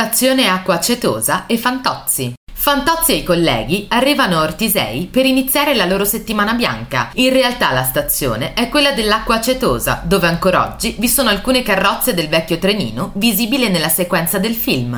Stazione Acqua Acetosa e Fantozzi. Fantozzi e i colleghi arrivano a Ortisei per iniziare la loro settimana bianca. In realtà la stazione è quella dell'Acqua Acetosa, dove ancora oggi vi sono alcune carrozze del vecchio trenino visibile nella sequenza del film.